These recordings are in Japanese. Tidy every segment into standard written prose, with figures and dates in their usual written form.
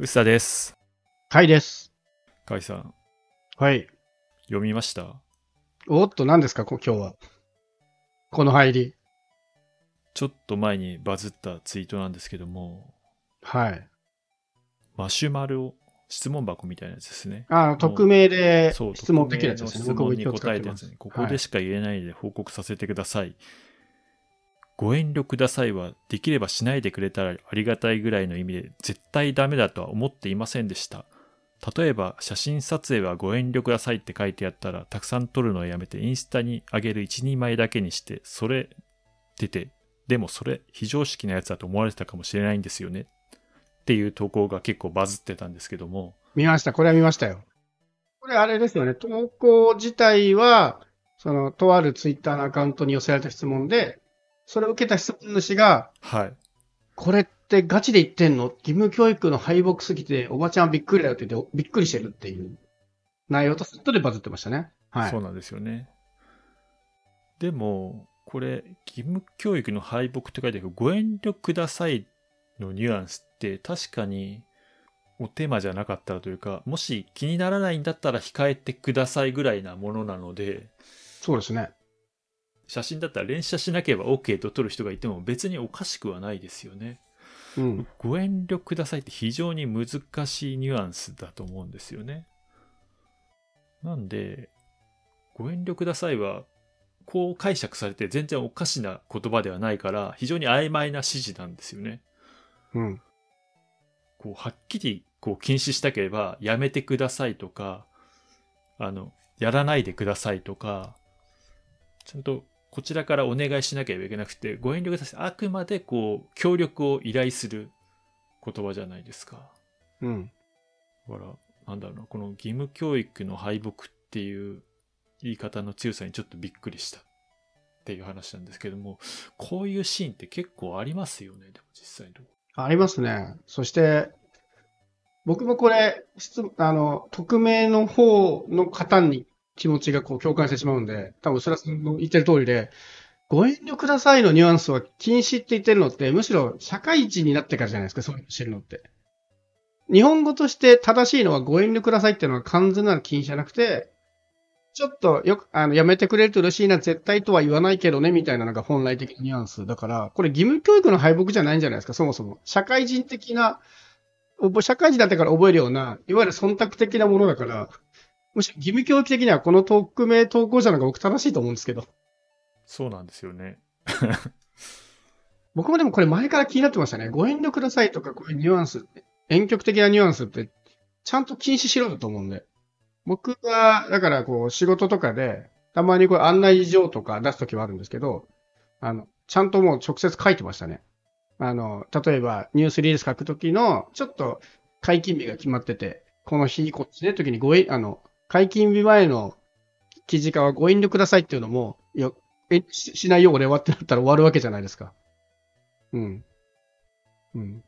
うさです。かいです。かいさん。はい。読みました。おっと、何ですか今日は。この入り。ちょっと前にバズったツイートなんですけども。はい。マシュマロ質問箱みたいなやつですね。ああ、匿名で質問できるやつですね。僕も一応使ってます。ここでしか言えないで報告させてください。はい、ご遠慮くださいはできればしないでくれたらありがたいぐらいの意味で絶対ダメだとは思っていませんでした。例えば写真撮影はご遠慮くださいって書いてあったらたくさん撮るのをやめてインスタに上げる 1,2 枚だけにしてそれ出て、でもそれ非常識なやつだと思われてたかもしれないんですよねっていう投稿が結構バズってたんですけども。見ました。これは見ましたよ。これあれですよね。投稿自体はそのとあるツイッターのアカウントに寄せられた質問で、それを受けた質問主が、はい、これってガチで言ってんの？義務教育の敗北すぎておばちゃんはびっくりだよって言ってびっくりしてるっていう内容とセットでバズってましたね。はい。そうなんですよね。でもこれ義務教育の敗北って書いてあるけど、ご遠慮くださいのニュアンスって確かにお手間じゃなかったらというか、もし気にならないんだったら控えてくださいぐらいなものなので。そうですね。写真だったら連写しなければ OK と撮る人がいても別におかしくはないですよね、うん、ご遠慮くださいって非常に難しいニュアンスだと思うんですよね。なんでご遠慮くださいはこう解釈されて全然おかしな言葉ではないから非常に曖昧な指示なんですよね、うん、こうはっきりこう禁止したければやめてくださいとかやらないでくださいとかちゃんとこちらからお願いしなければいけなくて、ご遠慮ください。あくまでこう協力を依頼する言葉じゃないですか。うん。だからなんだろうな、この義務教育の敗北っていう言い方の強さにちょっとびっくりしたっていう話なんですけども、こういうシーンって結構ありますよね。でも実際のありますね。そして僕もこれ匿名の方の方に気持ちがこう共感してしまうんで、多分それは言ってる通りで、ご遠慮くださいのニュアンスは禁止って言ってるのって、むしろ社会人になってからじゃないですか、そういうの知るのって。日本語として正しいのはご遠慮くださいっていうのは完全なの禁止じゃなくて、ちょっとよく、やめてくれると嬉しいな、絶対とは言わないけどね、みたいなのが本来的なニュアンス。だから、これ義務教育の敗北じゃないんじゃないですか、そもそも。社会人的な、社会人だってから覚えるような、いわゆる忖度的なものだから、むしろ義務教育的にはこの匿名投稿者の方が僕正しいと思うんですけど。そうなんですよね。僕もでもこれ前から気になってましたね。ご遠慮くださいとかこういうニュアンス、婉曲的なニュアンスってちゃんと禁止しろだと思うんで。僕はだからこう仕事とかでたまにこう案内状とか出すときはあるんですけど、ちゃんともう直接書いてましたね。例えばニュースリリース書くときのちょっと解禁日が決まってて、この日こっちねときに解禁日前の記事化はご遠慮くださいっていうのも、いや、しないよ俺はってなったら終わるわけじゃないですか。うん。うん。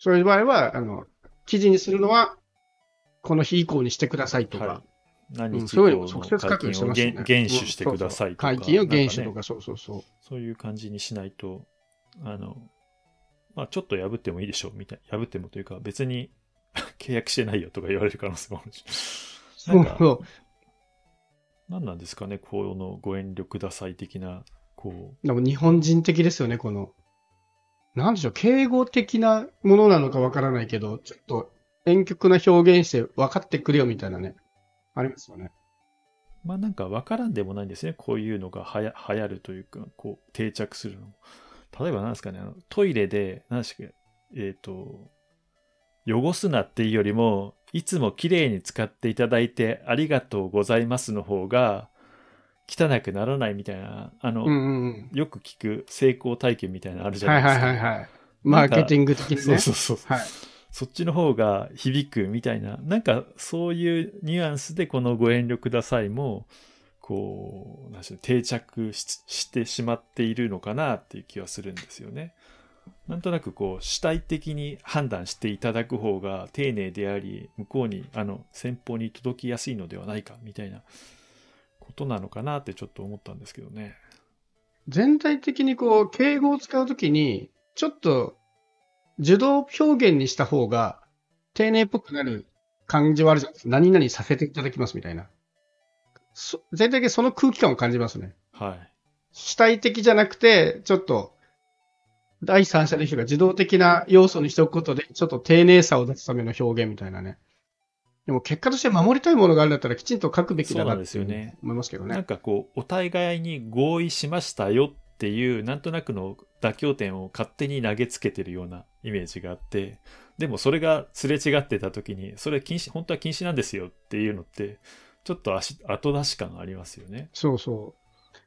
そういう場合は、記事にするのは、この日以降にしてくださいとか。はい、何日以降の解禁を厳守してくださいとか。解禁を厳守とか、そうそうそう。そういう感じにしないと、まあちょっと破ってもいいでしょう、みたいな。破ってもというか、別に契約してないよとか言われる可能性もあるし。何なんですかね、このご遠慮ください的な、こう。でも日本人的ですよね、この。なんでしょう、敬語的なものなのかわからないけど、ちょっと婉曲な表現して分かってくれよみたいなね、ありますよね。まあなんか分からんでもないんですね、こういうのが流行るというか、こう定着するのも。例えば何ですかね、トイレで、何でしたっけ、汚すなっていうよりも、いつもきれいに使っていただいてありがとうございますの方が汚くならないみたいな、うんうん、よく聞く成功体験みたいなのあるじゃないですか。はいはいはいはい。マーケティング的にね。そうそうそう。はい、そっちの方が響くみたいな、なんかそういうニュアンスでこのご遠慮くださいも、こう、なんでしょう、定着 してしまっているのかなっていう気はするんですよね。なんとなくこう主体的に判断していただく方が丁寧であり、向こうに先方に届きやすいのではないかみたいなことなのかなってちょっと思ったんですけどね。全体的にこう敬語を使うときにちょっと受動表現にした方が丁寧っぽくなる感じはあるじゃないですか。何々させていただきますみたいな。全体的にその空気感を感じますね。はい。主体的じゃなくて、ちょっと、第三者の人が自動的な要素にしておくことで、ちょっと丁寧さを出すための表現みたいなね。でも結果として守りたいものがあるんだったらきちんと書くべきだなって思いますけどね。なんかこう、お互いに合意しましたよっていう、なんとなくの妥協点を勝手に投げつけてるようなイメージがあって、でもそれがすれ違ってた時に、それ禁止、本当は禁止なんですよっていうのって、ちょっと後出し感ありますよね。そうそう。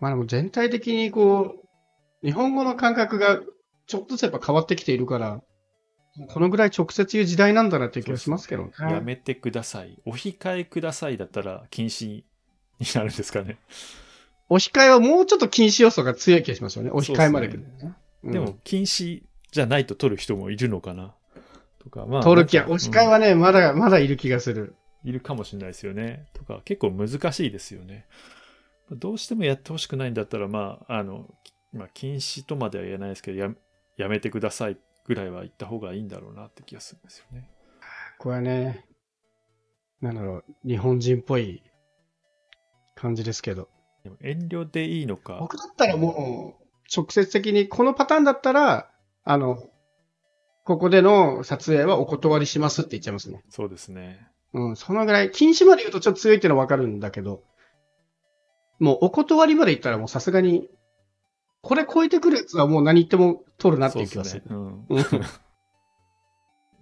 まあでも全体的にこう、日本語の感覚がちょっとずつやっぱ変わってきているから、このぐらい直接言う時代なんだなって気がしますけどね。やめてください。お控えくださいだったら禁止になるんですかね。お控えはもうちょっと禁止要素が強い気がしますよね。お控えまでくる、ねうん。でも禁止じゃないと取る人もいるのかなとか、まあ、取る気は、お控えはね、うん、まだいる気がする。いるかもしれないですよね。とか結構難しいですよね。どうしてもやってほしくないんだったら、まあまあ、禁止とまでは言えないですけど、やめてください。ぐらいは言った方がいいんだろうなって気がするんですよね。これはね、なんだろう、日本人っぽい感じですけど。でも遠慮でいいのか。僕だったらもう直接的にこのパターンだったらここでの撮影はお断りしますって言っちゃいますね。そうですね。うん、そのぐらい禁止まで言うとちょっと強いっていうのはわかるんだけど、もうお断りまで言ったらもうさすがに。これ超えてくるやつはもう何言っても取るなっていう気がする。そうですね、うん、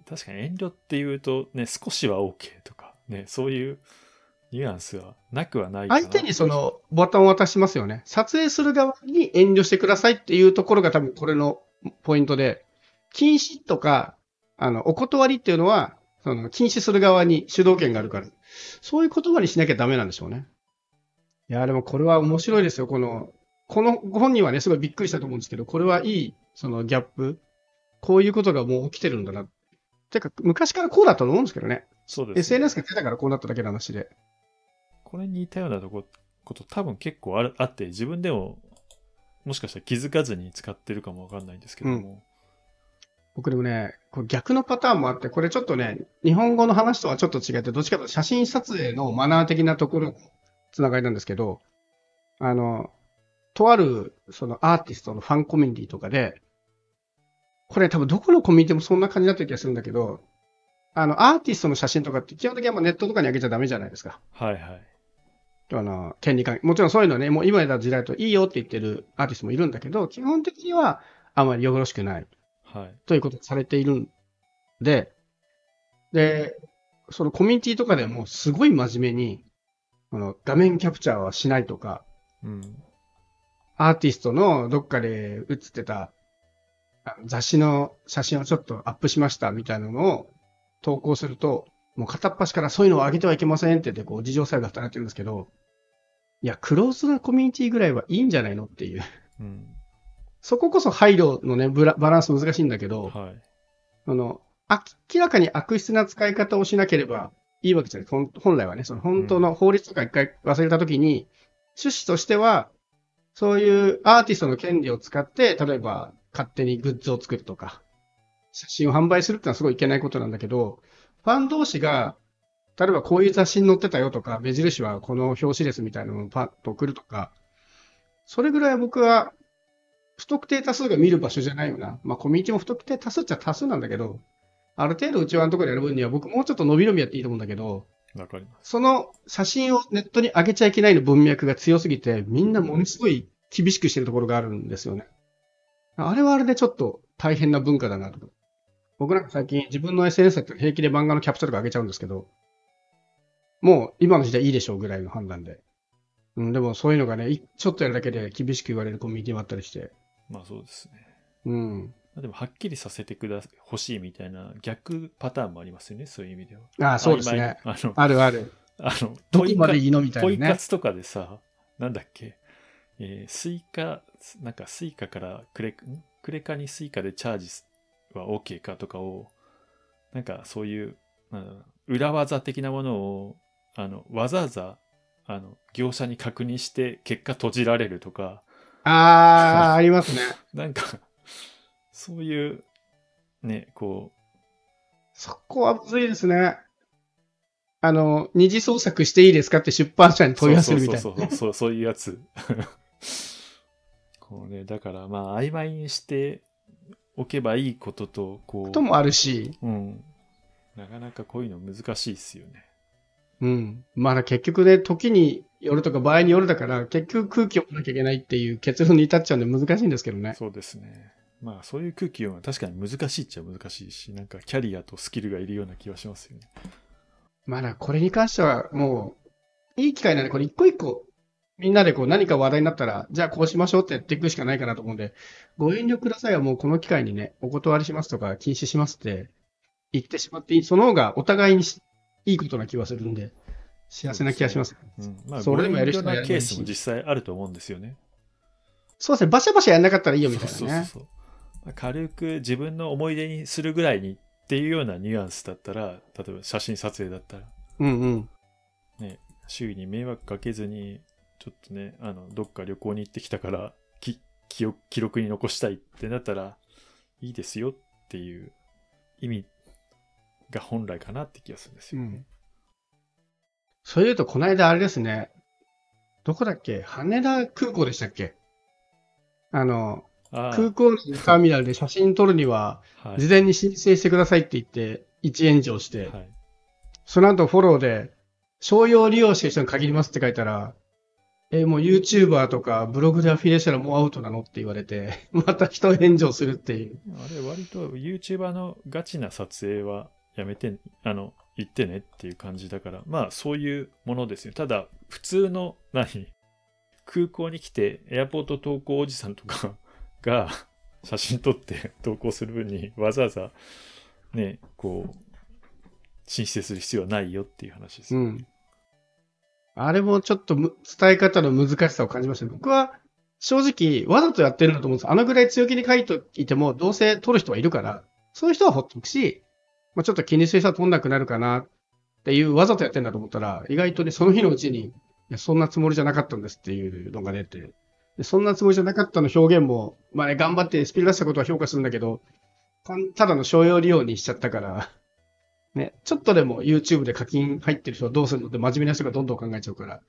確かに遠慮っていうとね、少しは OK とかね、そういうニュアンスはなくはないかな。相手にそのボタンを渡しますよね。撮影する側に遠慮してくださいっていうところが多分これのポイントで、禁止とかお断りっていうのはその禁止する側に主導権があるから、そういう言葉にしなきゃダメなんでしょうね。いやでもこれは面白いですよ。このご本人はね、すごいびっくりしたと思うんですけど、これはいい、そのギャップ。こういうことがもう起きてるんだな。てか、昔からこうだったと思うんですけどね。そうですね。SNS が出たからこうなっただけの話で。これに似たようなこと多分結構あって、自分でも、もしかしたら気づかずに使ってるかもわかんないんですけども。うん、僕でもね、これ逆のパターンもあって、これちょっとね、日本語の話とはちょっと違って、どっちかというと写真撮影のマナー的なところのつながりなんですけど、とあるそのアーティストのファンコミュニティとかで、これ多分どこのコミュニティもそんな感じになってる気がするんだけど、アーティストの写真とかって基本的にはネットとかに上げちゃダメじゃないですか。はいはい。権利関係。もちろんそういうのね、もう今やった時代といいよって言ってるアーティストもいるんだけど、基本的にはあまりよろしくない。はい。ということをされているんで、で、そのコミュニティとかでもすごい真面目に、画面キャプチャーはしないとか、うん。アーティストのどっかで写ってた雑誌の写真をちょっとアップしましたみたいなのを投稿すると、もう片っ端からそういうのを上げてはいけませんって言ってこう自浄作用が働いてるんですけど、いや、クローズなコミュニティぐらいはいいんじゃないのっていう。うん、そここそ配慮のね、バランス難しいんだけど、はい、明らかに悪質な使い方をしなければいいわけじゃない。本来はね、その本当の法律とか一回忘れたときに、趣旨としては、そういうアーティストの権利を使って、例えば勝手にグッズを作るとか、写真を販売するってのはすごいいけないことなんだけど、ファン同士が、例えばこういう雑誌に載ってたよとか、目印はこの表紙ですみたいなのをパッと送るとか、それぐらい僕は、不特定多数が見る場所じゃないよな。まあコミュニティも不特定多数っちゃ多数なんだけど、ある程度うちはのところでやる分には僕もうちょっと伸び伸びやっていいと思うんだけど、わかります。その写真をネットに上げちゃいけないの文脈が強すぎて、みんなものすごい厳しくしてるところがあるんですよね。あれはあれでちょっと大変な文化だなと。僕なんか最近自分の SNS だったら平気で漫画のキャプチャーとか上げちゃうんですけど、もう今の時代いいでしょうぐらいの判断で。うん、でもそういうのがね、ちょっとやるだけで厳しく言われるコミュニティもあったりして。まあそうですね。うん。でもはっきりさせてほしいみたいな逆パターンもありますよね、そういう意味では。ああ、そうですね。あるある。問い活とかでさ、なんだっけ、スイカからクレカにスイカでチャージは OK かとかを、なんかそういう、裏技的なものを、わざわざ、業者に確認して結果閉じられるとか。ああ、ありますね。なんか、そういう、ね、こう、そこはむずいですね。二次創作していいですかって出版社に問い合わせるみたいな。そういうやつ。こうね、だからまあ曖昧にしておけばいいこととこともあるし、うん、なかなかこういうの難しいっすよね。うん、まだ結局ね、時によるとか場合によるだから結局空気を読まなきゃいけないっていう結論に至っちゃうんで難しいんですけどね。そうですね。まあそういう空気読むのは確かに難しいっちゃ難しいし、なんかキャリアとスキルがいるような気はしますよね。まだこれに関してはもういい機会なので、これ一個一個みんなでこう何か話題になったら、じゃあこうしましょうってやっていくしかないかなと思うんで、ご遠慮くださいはもうこの機会にね、お断りしますとか禁止しますって言ってしまっていい、その方がお互いにいいことな気はするんで、幸せな気がします。うん、まあ、それでもやる人はやるケースも実際あると思うんですよね。そうですね、バシャバシャやんなかったらいいよみたいなね。そう軽く自分の思い出にするぐらいにっていうようなニュアンスだったら、例えば写真撮影だったら、うんうん、ね、周囲に迷惑かけずに、ちょっとね、どっか旅行に行ってきたから記録に残したいってなったらいいですよっていう意味が本来かなって気がするんですよね。うん、そういうとこの間あれですね、どこだっけ、羽田空港でしたっけ、空港のターミナルで写真撮るには事前に申請してくださいって言って1円以上して、はい、その後フォローで商用利用してる人に限りますって書いたら、もう YouTuber とかブログでアフィリエーションもうアウトなのって言われてまた人炎上するっていう。あれ割と YouTuber のガチな撮影はやめて言ってねっていう感じだから、まあそういうものですよ。ただ普通の空港に来てエアポート投稿おじさんとかが写真撮って投稿する分にわざわざね、こう申請する必要はないよっていう話ですよね。うん、あれもちょっと伝え方の難しさを感じました。僕は正直わざとやってるんだと思うんです。あのぐらい強気に書いていてもどうせ撮る人はいるから、そういう人はほっとくし、まあ、ちょっと気にする人は撮んなくなるかなっていう、わざとやってるんだと思ったら、意外とね、その日のうちに、いやそんなつもりじゃなかったんですっていうのが出て、でそんなつもりじゃなかったの表現も、まあね、頑張ってスピード出したことは評価するんだけど、ただの商用利用にしちゃったから、ね、ちょっとでも YouTube で課金入ってる人はどうするのって真面目な人がどんどん考えちゃうから、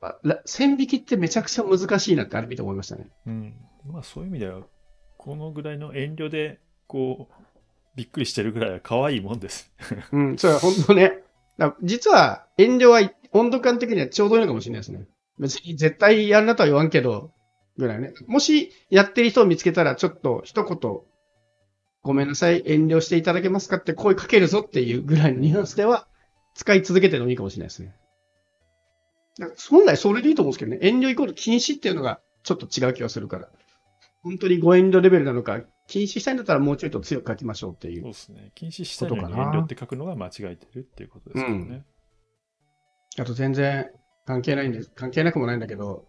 まあ、線引きってめちゃくちゃ難しいなってある意味で思いましたね。うん。まあそういう意味では、このぐらいの遠慮で、こう、びっくりしてるぐらいは可愛いもんです。うん、それは本当ね。実は遠慮は温度感的にはちょうどいいのかもしれないですね。別に絶対やるなとは言わんけど、ぐらいね。もしやってる人を見つけたら、ちょっと一言、ごめんなさい、遠慮していただけますかって声かけるぞっていうぐらいのニュアンスでは使い続けてもいいかもしれないですね。本来それでいいと思うんですけどね。遠慮イコール禁止っていうのがちょっと違う気がするから。本当にご遠慮レベルなのか、禁止したいんだったらもうちょいと強く書きましょうっていう。そうですね。禁止したいのに遠慮って書くのが間違えてるっていうことですよね。うん、あと全然関係なくもないんだけど、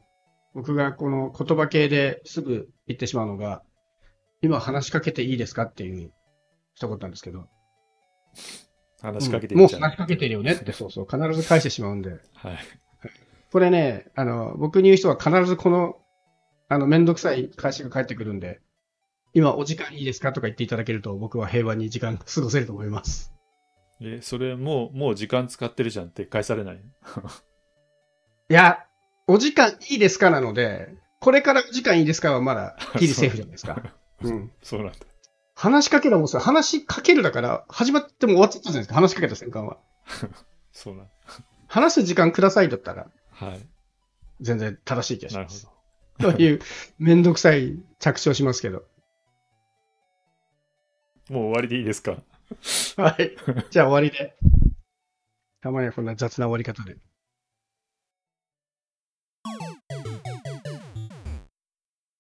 僕がこの言葉系ですぐ言ってしまうのが、今話しかけていいですかっていう一言なんですけど。話しかけていいじゃん、もう話しかけてるよねって、そうそう、必ず返してしまうんで。はい。これね、僕に言う人は必ずこの、めんどくさい返しが返ってくるんで、今お時間いいですかとか言っていただけると、僕は平和に時間過ごせると思います。それもう時間使ってるじゃんって返されない？いや、お時間いいですかなので、これからお時間いいですかはまだギリセーフじゃないですか。うん、そうなんだ。話しかけるもんさ、話しかけるだから、始まっても終わっちゃったじゃないですか、話しかけた瞬間は。そうなんだ。話す時間くださいだったら、はい。全然正しい気がします。なるほど。という、めんどくさい着地をしますけど。もう終わりでいいですか？はい。じゃあ終わりで。たまにはこんな雑な終わり方で。